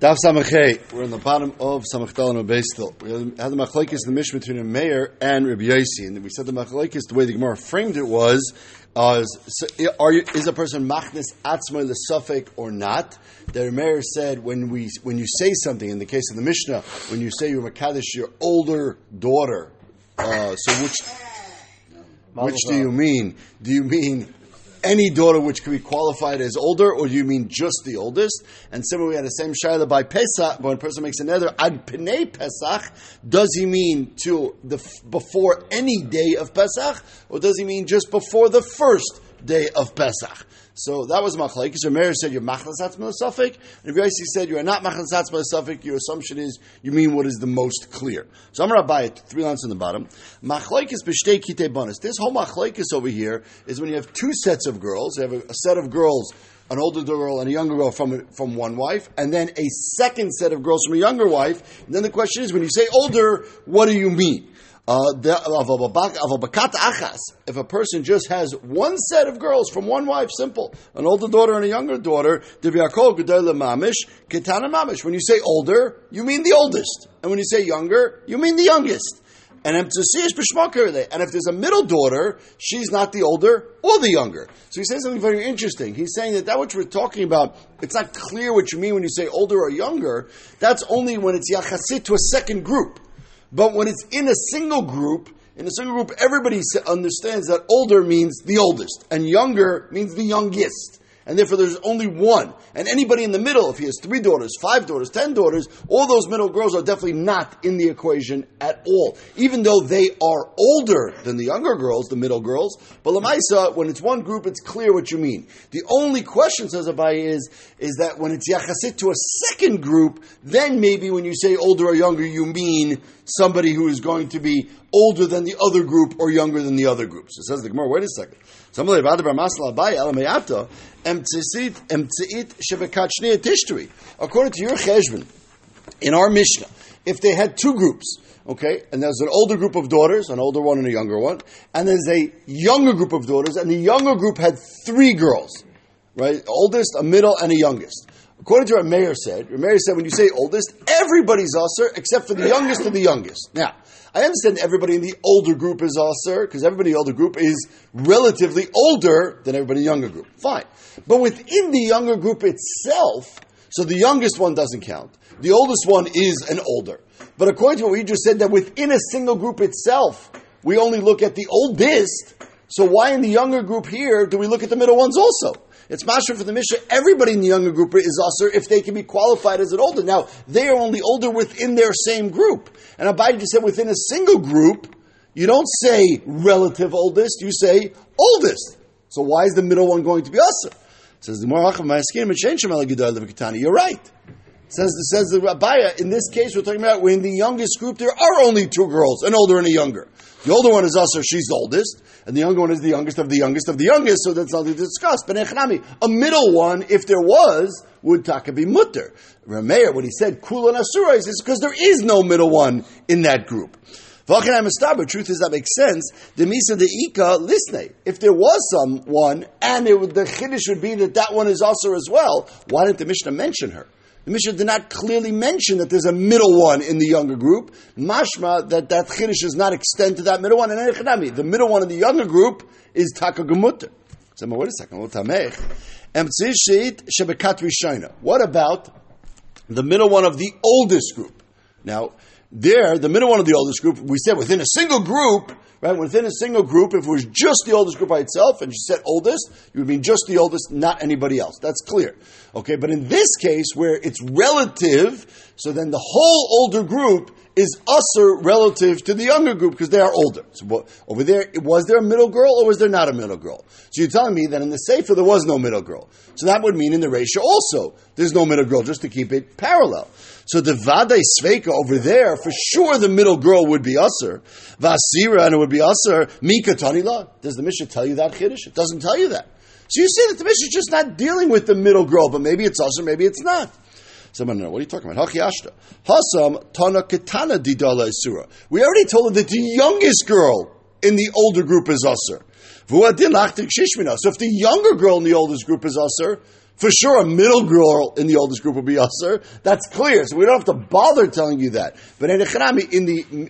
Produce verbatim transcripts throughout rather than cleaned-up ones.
Daf Samachay. We're in the bottom of Samachdal and Rabbeis still. We had the Machlokes in the Mishnah between a mayor and Rabbi Yossi, and we said the Machlokes, the way the Gemara framed it was, uh, is, are you, is a person machnes atzmai l'safek or not? The mayor said when we when you say something, in the case of the Mishnah, when you say you're makadosh your older daughter, uh, so which which do you mean? Do you mean any daughter which could be qualified as older, or do you mean just the oldest? And similarly, we had the same shayla by Pesach. When a person makes a nether, ad pnei Pesach, does he mean to the before any day of Pesach, or does he mean just before the first day of Pesach? So that was machlokes. So Meir said you're machnas atzma l'safek, and Rabbi Yossi said you are not machnas atzma l'safek. Your assumption is you mean what is the most clear. So I'm going to buy it three lines in the bottom. Machlokes b'shtei kitei banos. This whole machlokes over here is when you have two sets of girls. You have a, a set of girls, an older girl and a younger girl from from one wife, and then a second set of girls from a younger wife. And then the question is, when you say older, what do you mean? Uh, if a person just has one set of girls from one wife, simple, an older daughter and a younger daughter, when you say older, you mean the oldest. And when you say younger, you mean the youngest. And and if there's a middle daughter, she's not the older or the younger. So he says something very interesting. He's saying that that which we're talking about, it's not clear what you mean when you say older or younger. That's only when it's yachasit to a second group. But when it's in a single group, in a single group, everybody understands that older means the oldest, and younger means the youngest. And therefore there's only one. And anybody in the middle, if he has three daughters, five daughters, ten daughters, all those middle girls are definitely not in the equation at all. Even though they are older than the younger girls, the middle girls, but l'maisa, when it's one group, it's clear what you mean. The only question, says Abai, is, is that when it's yachasit to a second group, then maybe when you say older or younger, you mean somebody who is going to be older than the other group or younger than the other group. So it says the Gemara, wait a second. Somebody about the according to your cheshbon, in our Mishnah, if they had two groups, okay, and there's an older group of daughters, an older one and a younger one, and there's a younger group of daughters, and the younger group had three girls, right? Oldest, a middle, and a youngest. According to what Meir said, Meir said when you say oldest, everybody's usher except for the youngest and the youngest. Now, I understand everybody in the older group is usher, because everybody in the older group is relatively older than everybody in the younger group. Fine. But within the younger group itself, so the youngest one doesn't count. The oldest one is an older. But according to what we just said, that within a single group itself, we only look at the oldest. So why in the younger group here do we look at the middle ones also? It's mashur for the Mishnah. Everybody in the younger group is usher if they can be qualified as an older. Now, they are only older within their same group. And Abaye just said within a single group, you don't say relative oldest, you say oldest. So why is the middle one going to be usher? It says, you're right. It says, it says the Abaye, in this case, we're talking about when the youngest group, there are only two girls, an older and a younger. The older one is usher, she's the oldest, and the younger one is the youngest of the youngest of the youngest, so that's nothing to discuss. But a middle one, if there was, would taka be mutter. Rameir, when he said kulan asura, he says, because there is no middle one in that group. Truth is, that makes sense. The misa de ika lisne. If there was someone, and it would, the chiddush would be that that one is usher as well, why didn't the Mishnah mention her? The Mishnah did not clearly mention that there's a middle one in the younger group. Mashma, that that chiddush does not extend to that middle one. And the middle one in the younger group is taka gemutter. So, wait a second. What about the middle one of the oldest group? Now, there, the middle one of the oldest group, we said within a single group, right? Within a single group, if it was just the oldest group by itself, and you said oldest, you would mean just the oldest, not anybody else. That's clear. Okay, but in this case, where it's relative, so then the whole older group is usher relative to the younger group, because they are older. So what, over there, was there a middle girl, or was there not a middle girl? So you're telling me that in the Sefer, there was no middle girl. So that would mean in the Reisha also, there's no middle girl, just to keep it parallel. So the Vadei Sveika over there, for sure the middle girl would be usher. Vasira, and it would be usher. Mika Tanila. Does the Mishnah tell you that, Chiddush? It doesn't tell you that. So you see that the Mishnah is just not dealing with the middle girl, but maybe it's usher, maybe it's not. Someone, no, what are you talking about? Hachiashta. Hasam Tana Ketana Didala Isura. We already told them that the youngest girl in the older group is usher. So if the younger girl in the oldest group is usher, For sure, a middle girl in the oldest group will be usher. That's clear. So we don't have to bother telling you that. But in the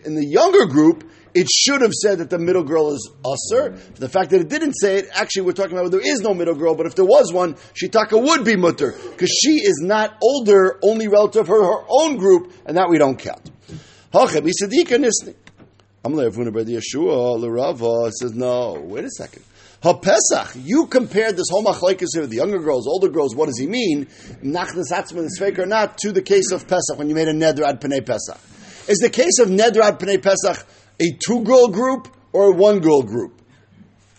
in the younger group, it should have said that the middle girl is usher. The fact that it didn't say it, actually we're talking about there is no middle girl, but if there was one, Shitaka would be mutter, because she is not older, only relative to her, her own group, and that we don't count. Hachem, Yisadika Nisni. Amle Ravuna Bar Yeshua, L'Rava says, no, wait a second. HaPesach, you compared this whole machlekes here, the younger girls, older girls, what does he mean, Nachnas Atzma the Sfeik or not, to the case of Pesach, when you made a Neder Ad Pnei Pesach. Is the case of Neder Ad Pnei Pesach a two-girl group or a one-girl group?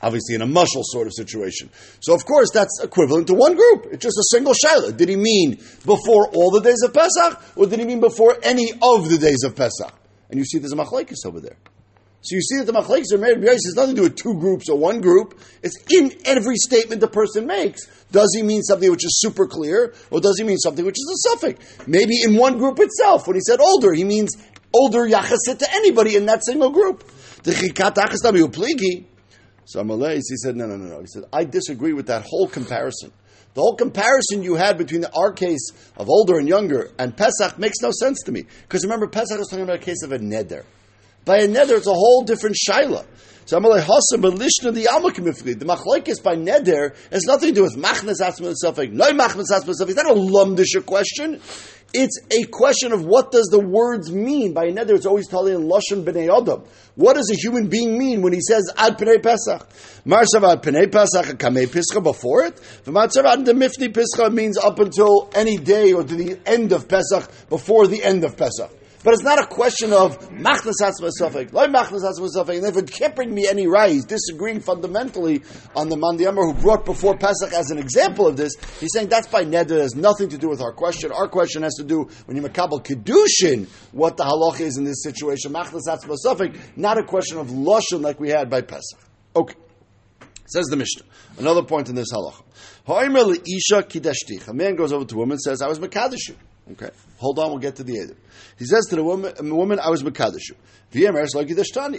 Obviously in a mushal sort of situation. So of course that's equivalent to one group. It's just a single shayla. Did he mean before all the days of Pesach, or did he mean before any of the days of Pesach? And you see there's a machlekes over there. So you see that the machlekes are made in B'yais has nothing to do with two groups or one group. It's in every statement the person makes. Does he mean something which is super clear, or does he mean something which is a suffix? Maybe in one group itself, when he said older, he means older yachasit to anybody in that single group. So Amalei, he said, no, no, no, no. He said, I disagree with that whole comparison. The whole comparison you had between the, our case of older and younger and Pesach makes no sense to me. Because remember, Pesach is talking about a case of a neder. By a neder, it's a whole different shaila. So Amalei Hasan, but Lishna the Almakimifli, the machlekes by neder has nothing to do with machnas atzma l'safek. No machnas atzma l'safek. It's not a lumdisha question. It's a question of what does the words mean. By a neder, it's always totally in lashon b'nei adam. What does a human being mean when he says ad pnei pesach? Marsav ad pnei pesach kamei pischa before it. V'matzav ad demifni pischa means up until any day or to the end of Pesach, before the end of Pesach. But it's not a question of machnas atzma safek, loy machnas atzma safek, and therefore it can't bring me any right. He's disagreeing fundamentally on the man who brought before Pesach as an example of this. He's saying that's by neder. It has nothing to do with our question. Our question has to do when you makabel kedushin, what the halacha is in this situation. Machnas atzma safek, not a question of lashon like we had by Pesach. Okay, says the Mishnah. Another point in this halacha: ha'omer le'isha kideshticha. A man goes over to a woman and says, "I was mekadesh you." Okay, hold on, we'll get to the Edom. He says to the woman, woman I was Mekadeshu.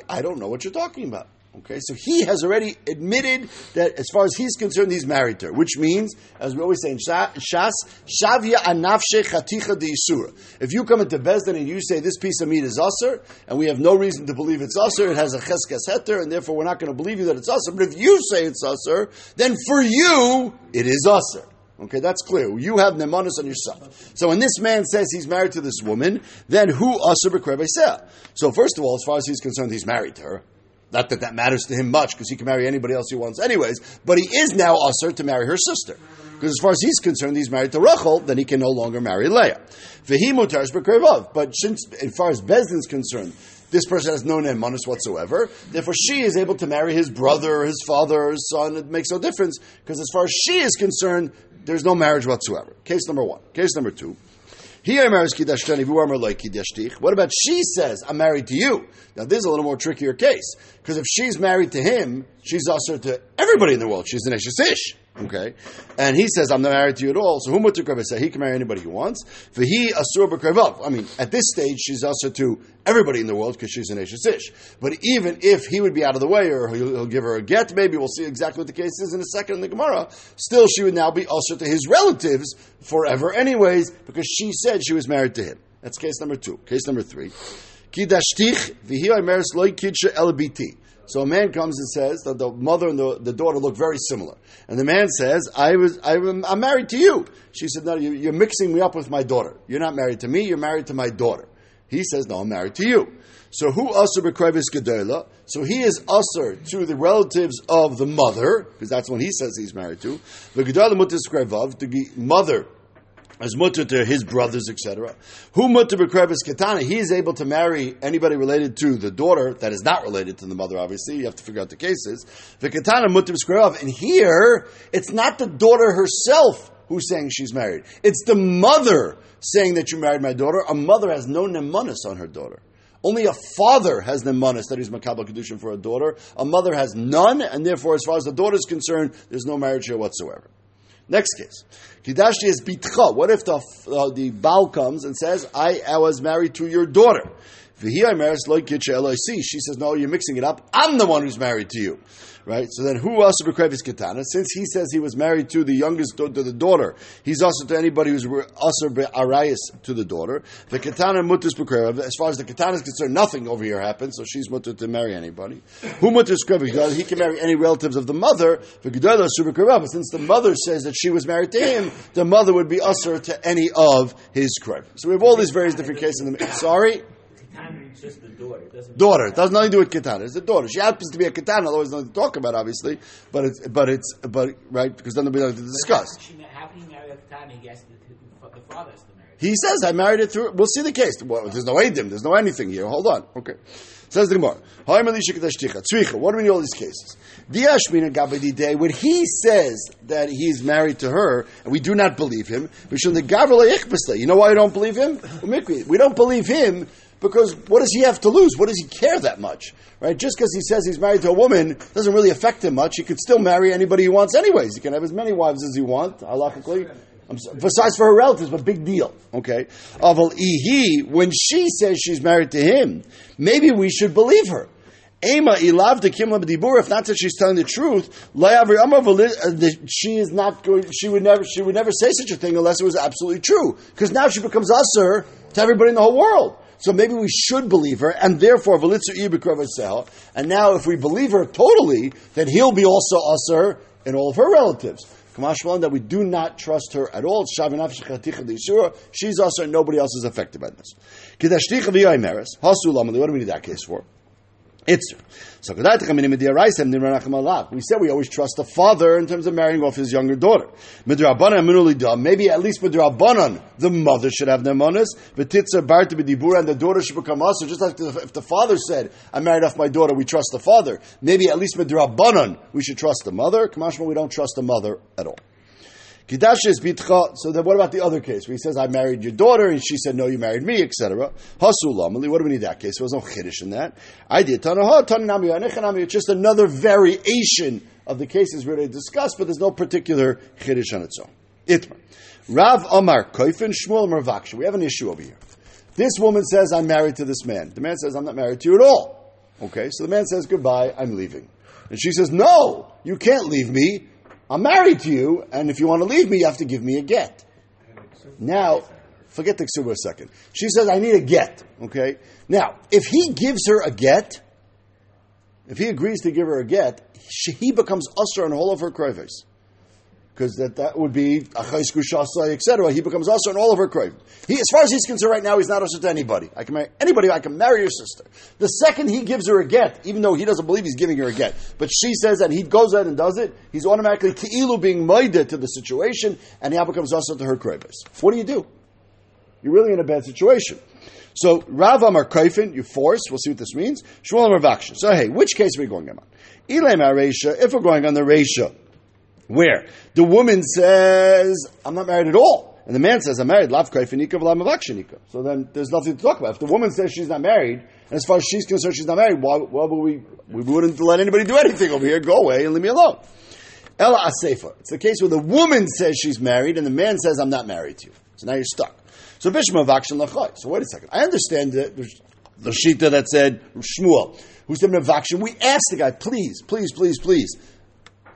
I don't know what you're talking about. Okay, so he has already admitted that as far as he's concerned, he's married to her, which means, as we always say in Shas, Shavya anafshe chaticha de'isura. If you come into Bezdin and you say this piece of meat is usher, and we have no reason to believe it's usher, it has a cheskes heter, and therefore we're not going to believe you that it's usher, but if you say it's usher, then for you, it is usher. Okay, that's clear. You have nemanos on yourself. So when this man says he's married to this woman, then who asur b'krei b'seah? So first of all, as far as he's concerned, he's married to her. Not that that matters to him much, because he can marry anybody else he wants anyways, but he is now asur to marry her sister. Because as far as he's concerned, he's married to Rachel, then he can no longer marry Leah. V'hi mutaris b'krei b'av. But since, as far as Bezdin's concerned, this person has no nemanos whatsoever. Therefore, she is able to marry his brother, his father, his son. It makes no difference, because as far as she is concerned, there's no marriage whatsoever. Case number one. Case number two. What about she says, I'm married to you? Now, this is a little more trickier case. Because if she's married to him, she's usher to everybody in the world. She's an eshes-ish. Okay? And he says, I'm not married to you at all. So, who mutter b'krei b'seah? He can marry anybody he wants. V'hi asur b'krei b'av. I mean, at this stage, she's usher to everybody in the world because she's an eshes-ish. But even if he would be out of the way, or he'll, he'll give her a get, maybe we'll see exactly what the case is in a second in the Gemara, still she would now be usher to his relatives forever anyways, because she said she was married to him. That's case number two. Case number three. Kidashtich v'hi omeres lo kidsha el biti. So a man comes and says that the mother and the, the daughter look very similar. And the man says, I was, I, I'm married to you. She said, no, you, you're mixing me up with my daughter. You're not married to me, you're married to my daughter. He says, no, I'm married to you. So who asur b'krei b'seah? So he is asur to the relatives of the mother, because that's when he says he's married to. V'gedolah mutar b'krei b'av, the mother as mutter to his brothers, et cetera. Who mutter b'krei b'skatana? He is able to marry anybody related to the daughter that is not related to the mother, obviously. You have to figure out the cases. V'katana mutter b'skrei. And here, it's not the daughter herself who's saying she's married. It's the mother saying that you married my daughter. A mother has no nemanos on her daughter. Only a father has nemanos that he's makabel kedushin for a daughter. A mother has none, and therefore, as far as the daughter is concerned, there's no marriage here whatsoever. Next case. Kidashti is bitcha. What if the, uh, the Baal comes and says, I, I was married to your daughter? She says, no, you're mixing it up. I'm the one who's married to you. Right? So then who else of Rekrevis Katana? Since he says he was married to the youngest, to the daughter, he's also to anybody who's also Arayas to the daughter. The Katana Mutis Bekrev, as far as the Katana is concerned, nothing over here happens, so she's mutter to marry anybody. Who Mutis Bekrev? He can marry any relatives of the mother. Since the mother says that she was married to him, the mother would be usher to any of his krev. So we have all these various different cases. In the, sorry? It's just the daughter. It doesn't daughter. It has nothing to do with Ketana. It's the daughter. She happens to be a Ketana, otherwise nothing to talk about, obviously. But it's, but it's, but, right? Because then there'll be nothing to discuss. How can you marry a Ketana? He asked the father's to marry. He says, I married it through, we'll see the case. Well, there's no Edim. There's no anything here. Hold on. Okay. Says the Gemara. What do we know all these cases? When he says that he's married to her, and we do not believe him, you know why we don't believe him? We don't believe him because what does he have to lose? What does he care that much? Right? Just because he says he's married to a woman doesn't really affect him much. He could still marry anybody he wants anyways. He can have as many wives as he wants, halachically. I'm sorry, besides for her relatives, but big deal. Okay. Aval ihi, when she says she's married to him, maybe we should believe her. Ema ilav de kim labdibur, if not that she's telling the truth, she is not going, she would never she would never say such a thing unless it was absolutely true. Because now she becomes usher to everybody in the whole world. So maybe we should believe her, and therefore Velitzu Ibikravasel, and now if we believe her totally, then he'll be also usher and all of her relatives. That we do not trust her at all. She's also, and nobody else is affected by this. What do we need that case for? It's so. We said we always trust the father in terms of marrying off his younger daughter. Maybe at least midrabanan, the mother should have nemonis. V'titzer bar to b'dibura, and the daughter should become also. Just like if the father said, "I married off my daughter," we trust the father. Maybe at least midrabanan, we should trust the mother. Kamashma, we don't trust the mother at all. So then what about the other case where he says, I married your daughter, and she said, no, you married me, et cetera. Hasulamali, what do we need that case? There was no chiddush in that. I did tanaha, tananami, anechanami. It's just another variation of the cases we're going to discuss, but there's no particular chiddush on its own. Itmar. Rav Amar Koifin Shmuel Mervaksha. We have an issue over here. This woman says, I'm married to this man. The man says, I'm not married to you at all. Okay, so the man says, goodbye, I'm leaving. And she says, no, you can't leave me. I'm married to you, and if you want to leave me, you have to give me a get. Now, forget the ksuba a second. She says, I need a get, okay? Now, if he gives her a get, if he agrees to give her a get, she, he becomes usher on all of her kreves. Because that, that would be achais kushasai, et cetera. He becomes usher on all of her kreves. He, as far as he's concerned right now, he's not usher to anybody. I can marry anybody, I can marry your sister. The second he gives her a get, even though he doesn't believe he's giving her a get, but she says and he goes out and does it, he's automatically ke'ilu being maida to the situation, and now becomes usher to her kreves. What do you do? You're really in a bad situation. So, Rav Amar Kaifin, you force, we'll see what this means. Shmuel Amar Vaksha. So, hey, which case are we going on? Ilem HaReisha, if we're going on the Reisha, where the woman says, I'm not married at all. And the man says, I'm married. Lav kaifinika v'lam avakshinika. So then there's nothing to talk about. If the woman says she's not married, and as far as she's concerned, she's not married, why, why would we, we wouldn't let anybody do anything over here. Go away and leave me alone. Ela asefa. It's the case where the woman says she's married, and the man says, I'm not married to you. So now you're stuck. So bishma avakshin lachai. So wait a second. I understand that there's the shita that said, Shmuel, who said avakshin, we asked the guy, please, please, please, please,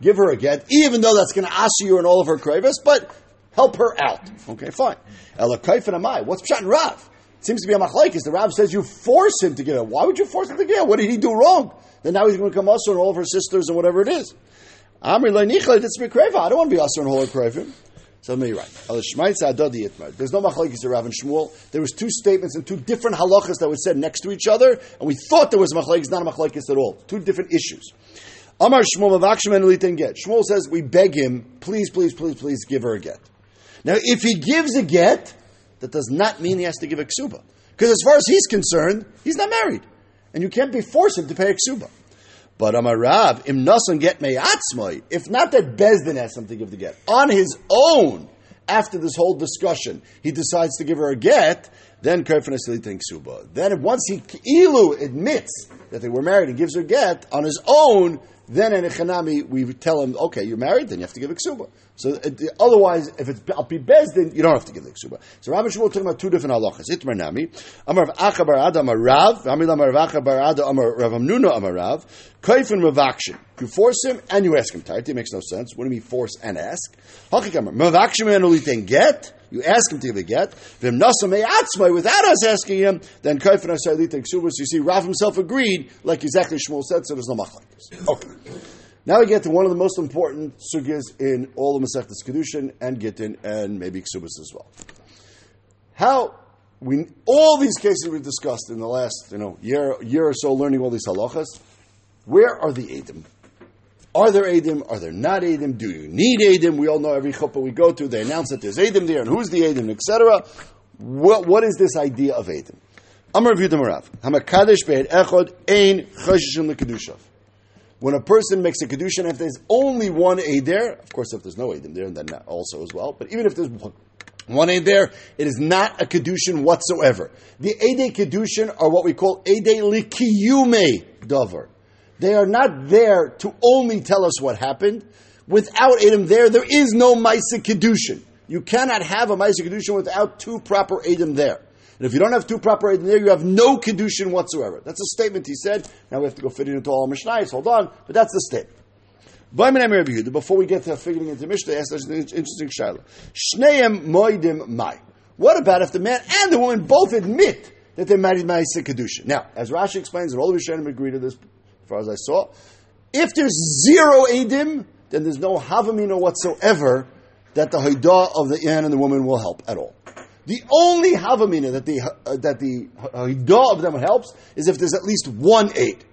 give her a get, even though that's going to usher you in all of her kreivas, but help her out. Okay, fine. Ela kaifin amai. What's pshat in Rav? It seems to be a machlekes. The Rav says you force him to give it. Why would you force him to give it? What did he do wrong? Then now he's going to come usher on all of her sisters and whatever it is. Amri le'nichle, that's me kreiva. I don't want to be usher on all her kreivim. So me right. There's no machlekes in Rav and Shmuel. There was two statements and two different halachas that were said next to each other, and we thought there was machlekes, not a machlekes at all. Two different issues. Amar Shmuel Mavakshim and Elitan get. Shmuel says, we beg him, please, please, please, please give her a get. Now, if he gives a get, that does not mean he has to give a ksuba. Because as far as he's concerned, he's not married. And you can't be forced him to pay a ksuba. But Amar Rav, im nasan get me'atzmai, if not that Bezdin has something to give the get. On his own, after this whole discussion, he decides to give her a get, then Kaifan Elitan ksuba. Then once he ilu admits that they were married and gives her a get, on his own, Then in a Chanami, we tell him, okay, you're married, then you have to give a ksuba. So it, otherwise, if it's al pi bezdin, you don't have to give the ksuba. So Rabbi Shmuel talking about two different halachas. Itmar nami, Amar Rav Acha bar Ada Amar Rav, Amar Rav Acha bar Ada Amar Rav Amnuna Amar Rav, Kaifin Mavakshin. You force him and you ask him. Tarti, it makes no sense. What do you mean force and ask? Haki Amar Mavakshin Manoliten get. You ask him to give a get. Vim Nasa Me'atzmai, without us asking him, then Kaifin Asayliten ksuba. So you see, Rav himself agreed, like exactly Shmuel said. So there's no mach like this. Okay. Now we get to one of the most important sugyas in all the Masechtas Kedushin and Gittin and maybe Ksubas as well. How we all these cases we've discussed in the last you know year year or so learning all these halachas. Where are the edim? Are there edim? Are there not edim? Do you need edim? We all know every chuppah we go to, they announce that there's edim there and who's the edim, et cetera. What what is this idea of edim? Amar Rav Yehuda Amar Rav Hamakadosh be'ed echad ein choshishin l'kedushav. When a person makes a kedushin, if there's only one aid there, of course, if there's no aid there, then also as well. But even if there's one aid there, it is not a kedushin whatsoever. The aidei kedushin are what we call aidei likiyume davar. They are not there to only tell us what happened. Without aidem there, there is no ma'aseh kedushin. You cannot have a ma'aseh kedushin without two proper aidem there. And if you don't have two proper edim there, you have no kedushin whatsoever. That's a statement he said. Now we have to go fit it into all Mishnayos. Hold on, but that's the statement. Before we get to figuring into Mishnah, I asked an interesting shayla. Shneim moedim mai. What about if the man and the woman both admit that they're married ma'aseh kedushin? Now, as Rashi explains, and all the Rishonim agree to this, as far as I saw, if there's zero edim, then there's no havamina whatsoever that the haidah of the man and the woman will help at all. The only havamina that the uh, that the hidah of them helps is if there's at least one aid.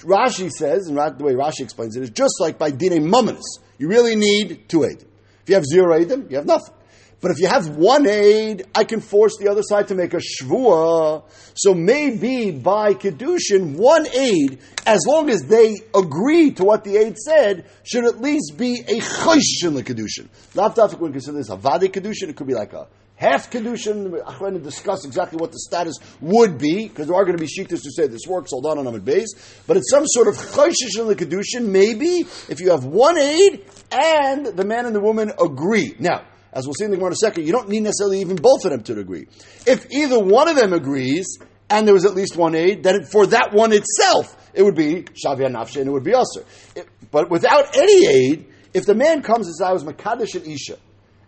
Rashi says, and the way Rashi explains it is just like by dinei mamanis, you really need two aid. If you have zero aid, you have nothing. But if you have one aid, I can force the other side to make a shvua. So maybe by kedushin, one aid, as long as they agree to what the aid said, should at least be a choshishin l'kedushin. Not that we consider this a vade kedushin. It could be like a half kedushin. I'm going to discuss exactly what the status would be, because there are going to be shiktas who say this works, hold on, on Amud Beis. But it's some sort of choshish in the kedushin, maybe, if you have one aid and the man and the woman agree. Now, as we'll see in the Gemara in a second, you don't need necessarily even both of them to agree. If either one of them agrees, and there was at least one aid, then for that one itself, it would be shavia nafshe, and it would be usur. But without any aid, if the man comes and says, I was makadosh and isha,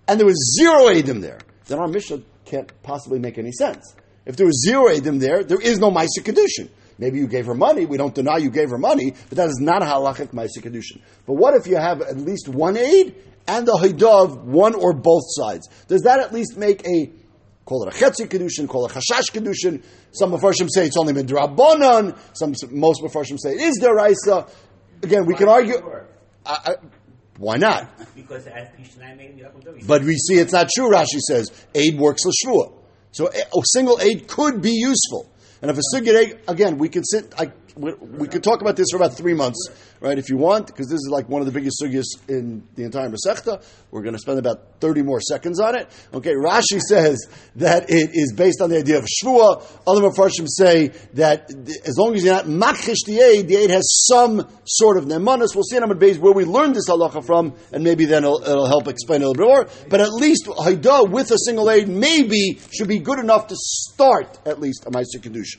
and there was zero aid in there, then our Mishnah can't possibly make any sense. If there was zero edim there, there is no ma'aseh kedushin. Maybe you gave her money. We don't deny you gave her money, but that is not a halachic ma'aseh kedushin. But what if you have at least one aid and the hidah of one or both sides? Does that at least make a, call it a chetzi kedushin, call it a chashash kedushin? Some mefarshim say it's only midrabanan. Some most mefarshim say it is deraisa. Again, we why can argue. I, I, Why not? Because as but we see it's not true. Rashi says aid works l'shvua, so a, a single aid could be useful. And if a sugya aid, again, we could sit. I, we, we could talk about this for about three months, right? If you want, because this is like one of the biggest sugyas in the entire Masechta. We're going to spend about thirty more seconds on it. Okay, Rashi says that it is based on the idea of shvua. Other mefarshim say that as long as you're not makhish the aid, the aid has some sort of nemanas. We'll see in Amud Beis where we learned this halacha from, and maybe then it'll, it'll help explain a little bit more. But at least haidah with a single aid maybe should be good enough to start at least a ma'aseh kedushin.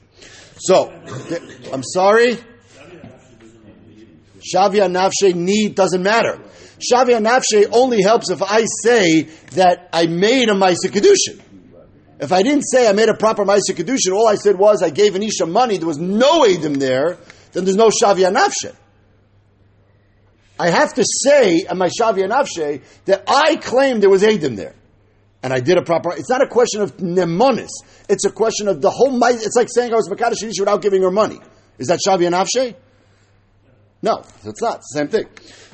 So, th- I'm sorry? Shavia nafshe need doesn't matter. Shavia nafshe only helps if I say that I made a ma'aseh kedushin. If I didn't say I made a proper ma'aseh kedushin, all I said was I gave an isha money, there was no edim there, then there's no shavia nafshe. I have to say in my shavia nafshe that I claim there was edim there. And I did a proper... It's not a question of nemonis. It's a question of the whole... It's like saying I was makadosh isha without giving her money. Is that shavia nafshe? No, it's not. It's the same thing.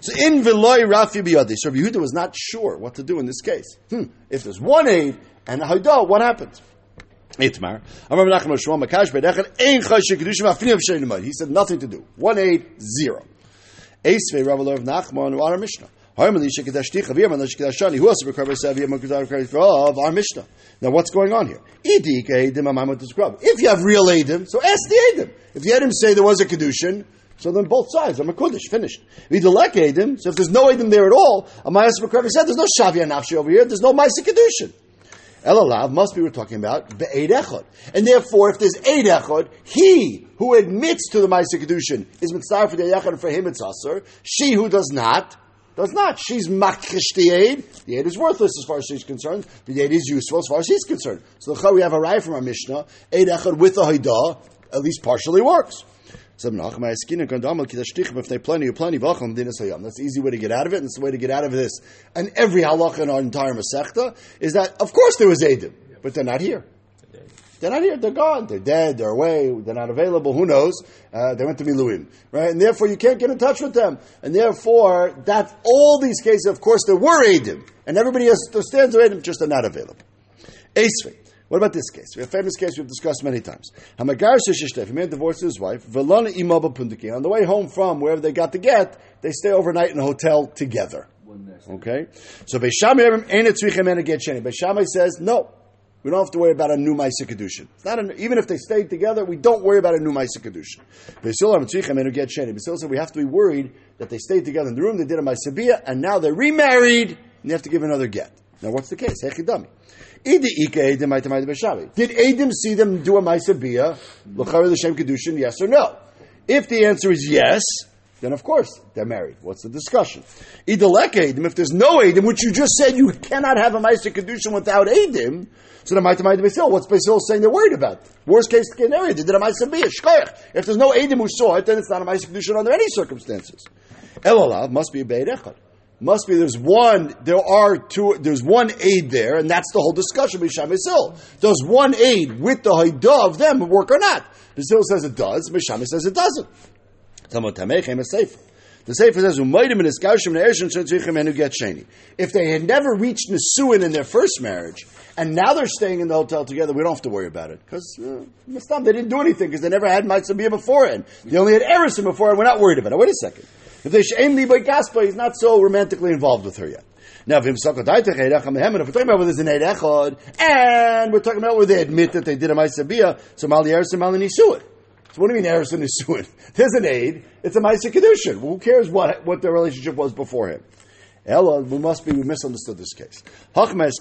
So in Veloy Rafi Biyadi, so Rabbi Yehuda was not sure what to do in this case. Hmm. If there's one aid and a haidah, what happens? Itmar. He said nothing to do. One aid, zero. Esvei Rav Lov Nachman War Mishnah. Now, what's going on here? If you have real edim, so ask the edim. If the edim say there was a kedushin, So then both sides, I'm a Kurdish, finished. V'idalek Edim, so if there's no Edim there at all, Amayas Makrevi said, there's no Shavya Nafshi over here, there's no Maisa Kedushin. Elalav must be we're talking about Be'ed Echod. And therefore, if there's Eid Echod, he who admits to the Maisa Kedushin is Mitzar for the Echod, and for him it's Asur. She who does not, does not. She's Makrish the Eid. The Eid is worthless as far as she's concerned, but the Eid is useful as far as he's concerned. So the we have a Raya from our Mishnah, Eid Echod with the Haidah, at least partially works. That's the easy way to get out of it, and it's the way to get out of this. And every halacha in our entire Masechta is that, of course there was Eidim, but they're not here. They're not here, they're gone, they're dead, they're away, they're not available, who knows? Uh, they went to Miluim, right? And therefore you can't get in touch with them. And therefore, that's all these cases, of course there were Eidim, and everybody else stands with Eidim, just they're not available. Esvei. What about this case? We have a famous case we've discussed many times. Hamagar Shishtef, he made a divorce to his wife, Velana Imaba Pundiki. On the way home from wherever they got the get, they stay overnight in a hotel together. Okay? So Beis Shammai says, no, we don't have to worry about a new Maisa Kedushin. It's not a, even if they stayed together, we don't worry about a new Maisa Kedushin. Basil said, we have to be worried that they stayed together in the room, they did a Maisa Bia, and now they're remarried, and they have to give another get. Now what's the case? Hechidami. Did Eidim see them do a Maisa Bia, L'chare L'shem Kedushin, yes or no? If the answer is yes, then of course they're married. What's the discussion? Idalek Eidim, if there's no Eidim, which you just said you cannot have a Maisa Kedushin without Eidim, so the Maitamai de Basil, what's Basil saying they're worried about? Worst case scenario, they did a Maisa Bia, Shkoyach. If there's no Eidim who saw it, then it's not a Maisa Kedushin under any circumstances. Elalav must be a Beit Echad. Must be there's one, there are two, there's one aid there, and that's the whole discussion with Misham Basil. Does one aid with the Haidah of them work or not? Basil says it does, Misham says it doesn't. The Sefer says, if they had never reached Nisuin in their first marriage, and now they're staying in the hotel together, we don't have to worry about it. Because uh, they didn't do anything, because they never had Matzah Biyah beforehand. They only had Eresin beforehand, we're not worried about it. Wait a second. If they she'en li b'gaspa, he's not so romantically involved with her yet. Now, if we're talking about whether there's an Eid Echad, and we're talking about where they admit that they did a Maisa Bia, so Mali Erison, Mali Nisuin. So what do you mean Erison Nisuin? There's an Eid, it's a Maisa Kedushin. Who cares what, what their relationship was before him? Ella, we must be, we misunderstood this case. This, of course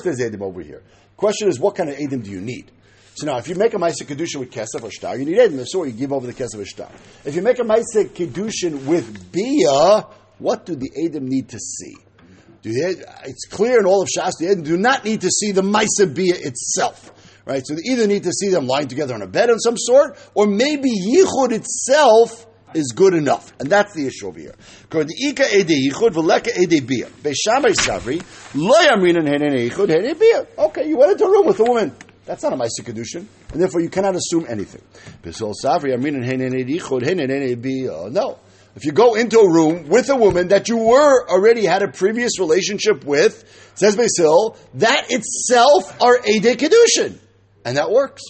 there's Eidim over here. Question is, what kind of Eidim do you need? So now, if you make a Maisa Kedushin with Kesef or Shtar, you need Eidim. That's what you give over the Kesef or Shtar. If you make a Maisa Kedushin with Bia, what do the Eidim need to see? Do the, it's clear in all of Shas, the Eidim do not need to see the Maisa Bia itself. Right? So they either need to see them lying together on a bed of some sort, or maybe Yichud itself is good enough. And that's the issue over here. Okay, you went into a room with a woman. That's not a Maisa Kedushin, and therefore you cannot assume anything. No. If you go into a room with a woman that you were already had a previous relationship with, says Basil, that itself are Eidei Kedushin. And that works.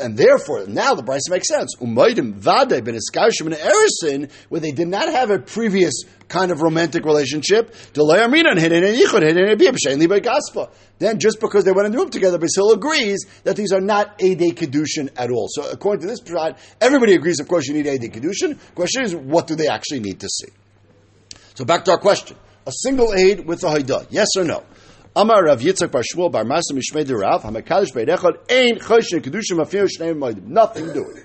And therefore, now the Bryce makes sense. Where they did not have a previous kind of romantic relationship, then just because they went in the room together, Basil agrees that these are not Eidei Kedushin at all. So according to this Pshat, everybody agrees, of course, you need Eidei Kedushin. The question is, what do they actually need to see? So back to our question. A single aid with a Haidah, yes or no? Amar Rav Yitzchak Bar Shmuel Bar Masa Mishmei Derav Hamakadosh Beit Echad Ein Choshen Kedushin Afilu Shneim Moedim. Nothing doing.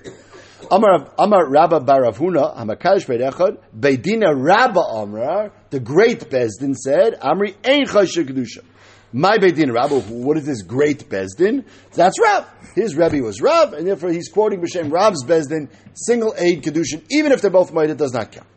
Amar Amar Rabba Bar Rav Huna Hamakadosh Beit Echad Beidina Rabba Amrar. The great Bezdin said Amri Ein Choshen Kedushin. My Beidin Rabba. What is this great Bezdin? That's Rav. His Rebbe was Rav, and therefore he's quoting B'Shem Rav's Bezdin. Single aid Kedushin, even if they're both Moedim, does not count.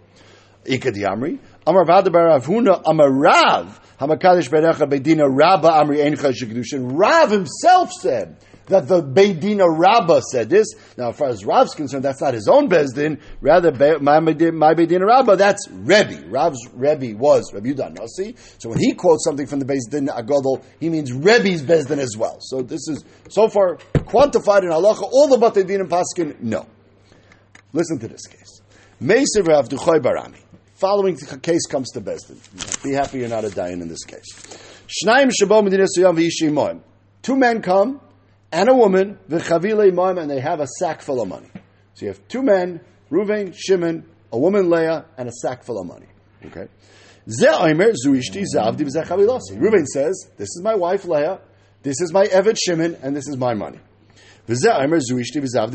Ikadi Amri Amar Vada Bar Rav Huna Amar Rav. Hamakadosh Beit Echad Beit Dina Rabba Amri Ein Choshen Kedushin. Rav himself said that the Beit Dina Rabba said this. Now, as far as Rav's concerned, that's not his own Bezdin. Rather, my, my Beit Dina Rabba, that's Rebbe. Rav's Rebbe was Rebbe Yudah Nasi. So when he quotes something from the Bezdin Agadol, he means Rebbe's Bezdin as well. So this is, so far, quantified in halacha. All the Bate Din and Paskin, no. Listen to this case. Meisev Rav Duchoi Barami. Following case comes to Bezdin. Be happy you're not a dayan in this case. Two men come, and a woman, v'chavile maim, and they have a sack full of money. So you have two men, Reuven, Shimon, a woman, Leah, and a sack full of money. Okay. Reuven says, this is my wife, Leah, this is my Eved, Shimon, and this is my money. Shimon said,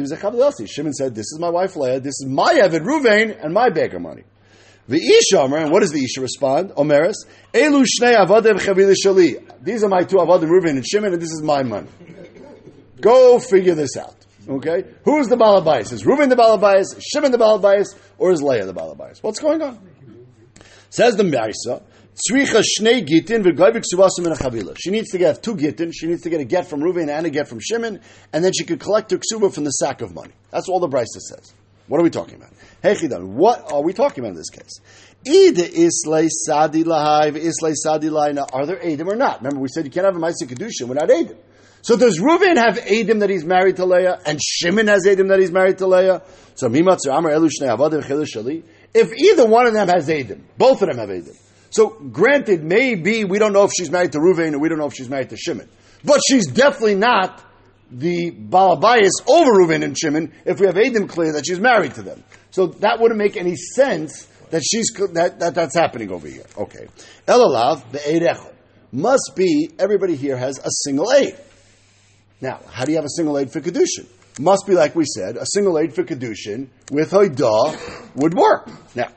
this is my wife, Leah, this is my Eved, Reuven, and my beggar money. And what does the Isha respond? Omeres, Elu shnei avadim chavile shali. These are my two avadim, Reuven and Shimon, and this is my money. Go figure this out. Okay? Who's the Baal HaBayis? Is Reuven the Baal HaBayis? Is Shimon the Baal HaBayis? Or is Leah the Baal HaBayis? What's going on? Says the Ma'isa, Tzricha shnei gitin v'gavik subasim in a chavila. She needs to get two gitin. She needs to get a get from Reuven and a get from Shimon, and then she could collect her ksuba from the sack of money. That's all the Brisa says. What are we talking about? Hechidan, what are we talking about in this case? Either islay sadi lahai v'islay sadi lahai. Are there Eidim or not? Remember, we said you can't have a Ma'isa Kedushin without Eidim. So does Reuven have Eidim that he's married to Leah, and Shimon has Eidim that he's married to Leah? So Mimatzar Amar Elu Shnei Avadim Chilul Shali. If either one of them has Eidim, both of them have Eidim. So granted, maybe we don't know if she's married to Reuven, and we don't know if she's married to Shimon, but she's definitely not the Baal HaBayis over Reuven and Shimon if we have Eidim clear that she's married to them. So that wouldn't make any sense that she's that, that that's happening over here. Okay, Elalav be'eidechol must be everybody here has a single eid. Now, how do you have a single aid for Kedushin? Must be, like we said, a single aid for Kedushin with Hoidah would work. Now,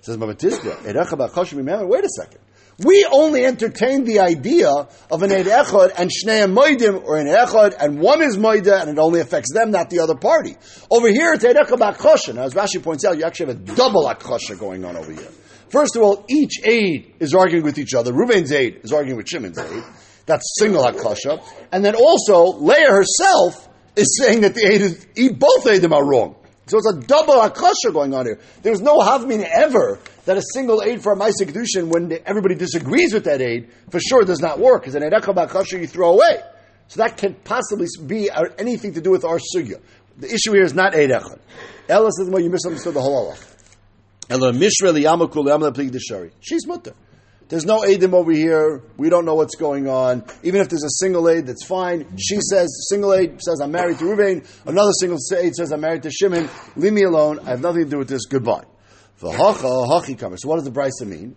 says Mabatista, wait a second. We only entertained the idea of an Eid Echad and Shnei Moedim, or an Echad and one is Moedah, and it only affects them, not the other party. Over here, it's Eid Echad B'Akhosha. Now, as Rashi points out, you actually have a double Akhosha going on over here. First of all, each aid is arguing with each other. Reuven's aid is arguing with Shimon's aid. That's single HaKasha. And then also, Leah herself is saying that the Eidim, both Eidim are wrong. So it's a double HaKasha going on here. There's no Havmin ever that a single aid for a Ma'aseh Kedushin, when everybody disagrees with that aid, for sure does not work. Because an Eidechah B'Hakasha you throw away. So that can possibly be anything to do with our Sugya. The issue here is not Eidechah. Ella says, well, you misunderstood the whole halach. Ella Mishra Liyamakul Liyamla Plik Deshari. She's mutter. There's no Eidim over here. We don't know what's going on. Even if there's a single aid, that's fine. She says, single aid says, I'm married to Reuven. Another single aid says, I'm married to Shimon. Leave me alone. I have nothing to do with this. Goodbye. So what does the Brisa mean?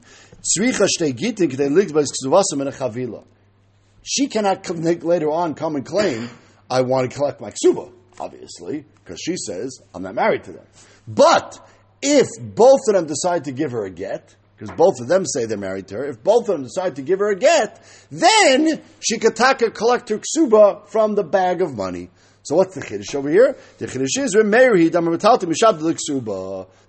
She cannot come, later on come and claim, I want to collect my ksuba, obviously, because she says, I'm not married to them. But if both of them decide to give her a get, because both of them say they're married to her, if both of them decide to give her a get, then she could taka collect her ksuba from the bag of money. So what's the chiddush over here? The chiddush is, the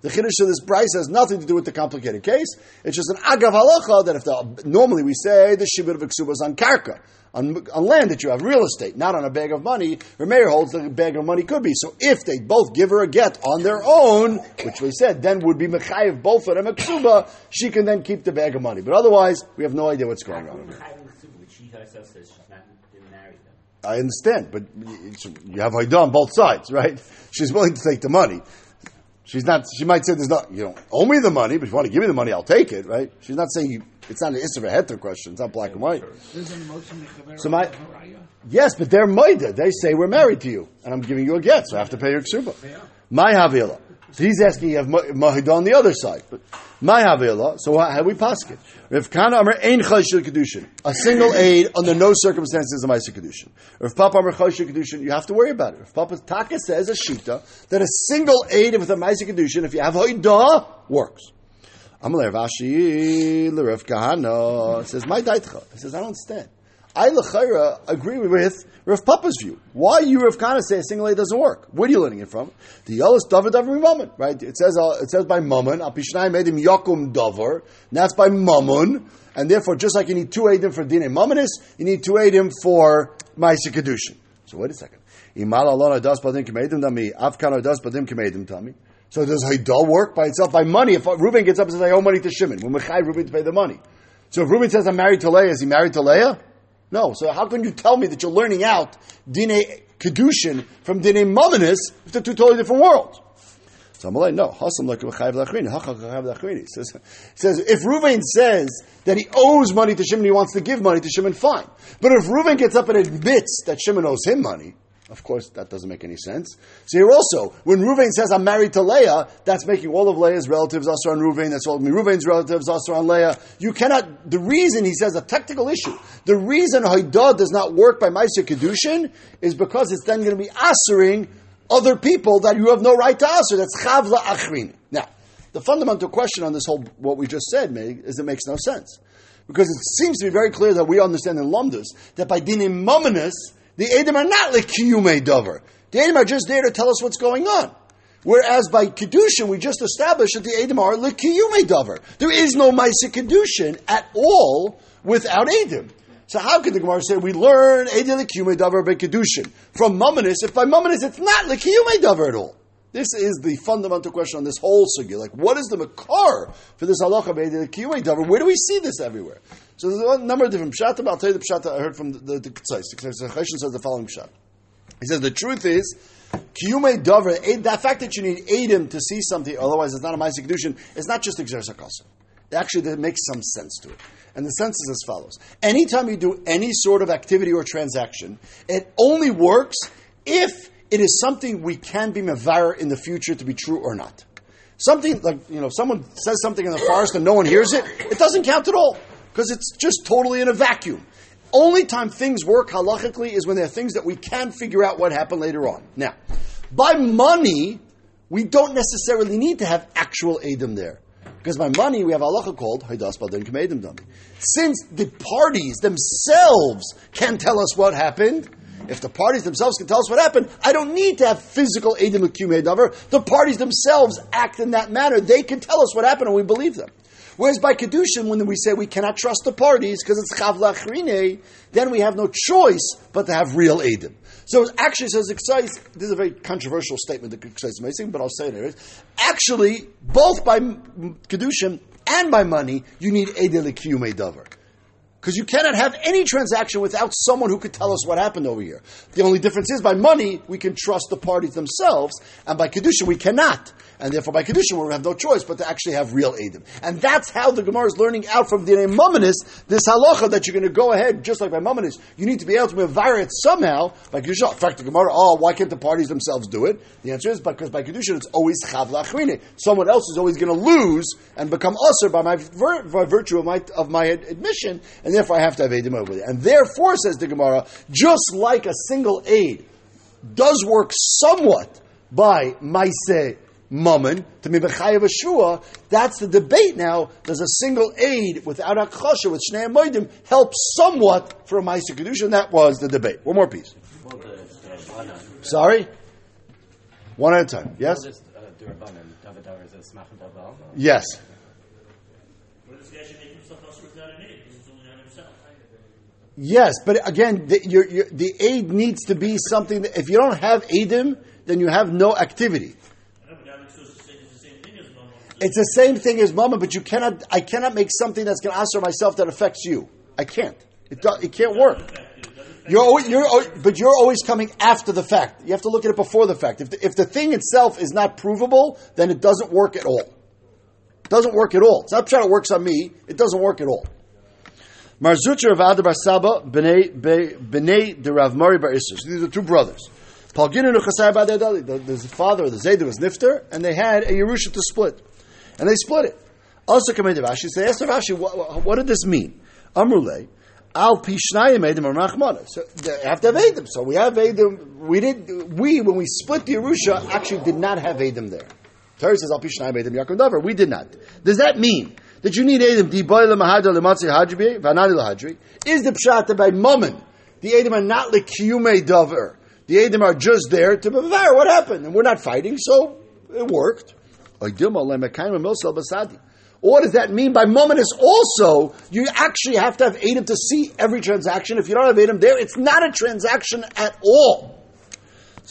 chiddush of this price has nothing to do with the complicated case. It's just an agav halacha that if the, normally we say the shibud of ksuba is on karka, on, on land that you have, real estate, not on a bag of money. Remeir holds the bag of money could be. So if they both give her a get on their own, which we said then would be mechayev both of them a ksuba, she can then keep the bag of money. But otherwise, we have no idea what's going on. She herself says she's not married. I understand, but you have Hoida on both sides, right? She's willing to take the money. She's not. She might say, "There's not. You don't owe me the money, but if you want to give me the money, I'll take it." Right? She's not saying you, it's not an Isra Heter question. It's not black and white. There's an emotion. So my yes, but they're Moida. They say we're married to you, and I'm giving you a get, so I have to pay your ksuba. My Havila. So he's asking, you have Mahida on the other side, but my Havila. So how do we paskin? Rav Kana Amar Ein Chayshul Kedushin. A single aid under no circumstances of Ma'aseh Kedushin. Rav Papa Amar Chayshul Kedushin. You have to worry about it. Rav Papa Taka says a shita that a single aid with a Ma'aseh Kedushin, if you have Hoida, works. Amalei Rav Ashi L'Rav Kahana says my daitcha. He says I don't understand. I l'chayra agree with Rav Papa's view. Why you Rav Kana say a single aid doesn't work? Where are you learning it from? The Yalus Davar Davar Mammon, right? It says uh, it says by Mammon. Al Pishnai made him Yakum Davar. That's by Mammon, and therefore, just like you need two aidim for Dinei Mammonis, you need two aidim for Ma'aseh Kedushin. So wait a second. So does Hoida work by itself by money? If Reuven gets up and says I owe money to Shimon, we'll mechay Reuven to pay the money. So if Reuven says I'm married to Leah, is he married to Leah? No, so how can you tell me that you're learning out Dinei Kedushin from Dinei Mammonis if they're two totally different worlds? So I'm like, no. He says, says, if Reuven says that he owes money to Shimon, he wants to give money to Shimon, fine. But if Reuven gets up and admits that Shimon owes him money, Of course, that doesn't make any sense. So here also, when Reuven says, I'm married to Leah, that's making all of Leah's relatives also on Reuven, that's all of Reuven's relatives also on Leah. You cannot, the reason he says a technical issue, the reason Haidah does not work by Ma'aseh Kedushin is because it's then going to be assuring other people that you have no right to answer. That's Chav La'achrin. Now, the fundamental question on this whole, what we just said, is it makes no sense. Because it seems to be very clear that we understand in Lamdas that by Dinim Mamonos, the Edom are not like Kiyumei Dover. The Edom are just there to tell us what's going on. Whereas by Kedushin, we just established that the Edom are like Kiyumei Dover. There is no Ma'aseh Kedushin at all without Edom. So how could the Gemara say we learn Edom like Kiyumei Dover by Kedushin from Mamonos, if by Mamonos it's not like Kiyumei Dover at all? This is the fundamental question on this whole sugya. Like, what is the makar for this halacha b'edin kiyumei davar? Where do we see this everywhere? So there's a number of different pshatim. I'll tell you the pshat I heard from the Ketzais. The Ketzais says the following pshat. He says the truth is kiyumei davar. That fact that you need edim to see something, otherwise it's not a ma'aseh kedushin. It's not just exer sakasa. Actually, that makes some sense to it. And the sense is as follows: anytime you do any sort of activity or transaction, it only works if it is something we can be mevarer in the future to be true or not. Something like, you know, someone says something in the forest and no one hears it, it doesn't count at all because it's just totally in a vacuum. Only time things work halachically is when there are things that we can figure out what happened later on. Now, by money, we don't necessarily need to have actual edim there. Because by money, we have halacha called Haidas B'Din K'Medim Dami. Since the parties themselves can tell us what happened, if the parties themselves can tell us what happened, I don't need to have physical edim l'kiyumei davar. The parties themselves act in that manner. They can tell us what happened and we believe them. Whereas by Kedushin, when we say we cannot trust the parties because it's chav la'achrine, then we have no choice but to have real edim. So it actually says, this is a very controversial statement that Ketzais may seem, but I'll say it anyways. Actually, both by Kedushin and by money, you need edim l'kiyumei davar. Because you cannot have any transaction without someone who could tell us what happened over here. The only difference is by money, we can trust the parties themselves, and by Kedushin, we cannot. And therefore, by Kedushin, we have no choice but to actually have real Edom. And that's how the Gemara is learning out from the Dinei Mamonos, this halacha that you're going to go ahead, just like by Mamonos, you need to be able to mevarer it somehow by Kedushin. In fact, the Gemara, oh, why can't the parties themselves do it? The answer is because by Kedushin, it's always chav la'achrine. Someone else is always going to lose and become usher by my vir- by virtue of my, of my admission, and And therefore, I have to have edim over there. And therefore, says the Gemara, just like a single aid does work somewhat by Maaseh Mammon to be mechayev Yeshua, that's the debate now. Does a single aid without hakchasha with shnei moedim help somewhat for a Ma'aseh Kedushin? That was the debate. One more piece. Sorry? One at a time. Yes? Yes. Yes, but again, the, you're, you're, the aid needs to be something that if you don't have edim, then you have no activity. Know, but it's, the same thing as mama. It's the same thing as mama, but you cannot. I cannot make something that's going to answer myself that affects you. I can't. It do, it can't work. You're always, you're, but you're always coming after the fact. You have to look at it before the fact. If the, if the thing itself is not provable, then it doesn't work at all. It doesn't work at all. It's not trying to work on me. It doesn't work at all. Marzucher of Adabar Saba, B'nai de Rav Mari Bar Isser. So these are two brothers. Palginu Chasai Bar Adali. The father of the Zayda was Nifter, and they had a Yerusha to split. And they split it. Also, Kamei Rashi. So they asked Rashi, what, what did this mean? Amrulei, Al Pishnayim Edom or Machmana. So they have to have Edom. So we have Edom. We, did, we, when we split the Yerusha, actually did not have Edom there. Torah says, Al Pishnayim Edom Yaakov Dover. We did not. Does that mean that you need edim? Is the pshat that by mammon the edim are not l'kiyumei davar? The edim are just there to mevarer what happened, and we're not fighting, so it worked. Or does that mean by mammon is also you actually have to have edim to see every transaction? If you don't have edim there, it's not a transaction at all.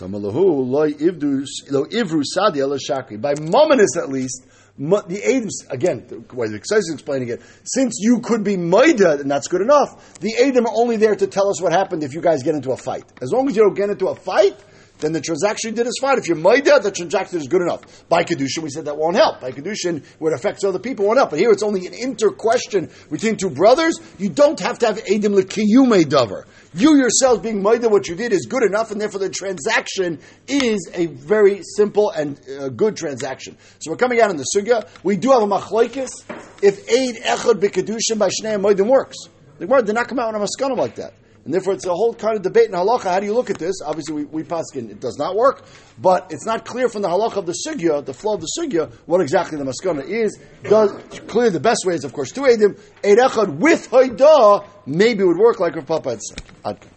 By mammon is at least. The Edom, again, the way the Ketzais is explaining it, since you could be Maida, and that's good enough, the Edom are only there to tell us what happened if you guys get into a fight. As long as you don't get into a fight, then the transaction you did is fine. If you're maida, the transaction is good enough. By Kedushin, we said that won't help. By Kedushin, where it affects other people, won't help. But here it's only an inter-question between two brothers. You don't have to have Edim L'Kiyumei Davar. You yourselves being maida, what you did is good enough, and therefore the transaction is a very simple and uh, good transaction. So we're coming out in the sugya. We do have a machlokes if Eid Echad B'Kedushin by Shnei Maidim works. The Gemara did not come out on a maskanim like that. And therefore, it's a whole kind of debate in halacha. How do you look at this? Obviously, we, we paskin, it does not work. But it's not clear from the halacha of the sugya, the flow of the sugya, what exactly the maskana is. Does, clearly, the best way is, of course, to edim. Eid echad with haidah maybe would work like Rav Papa had said.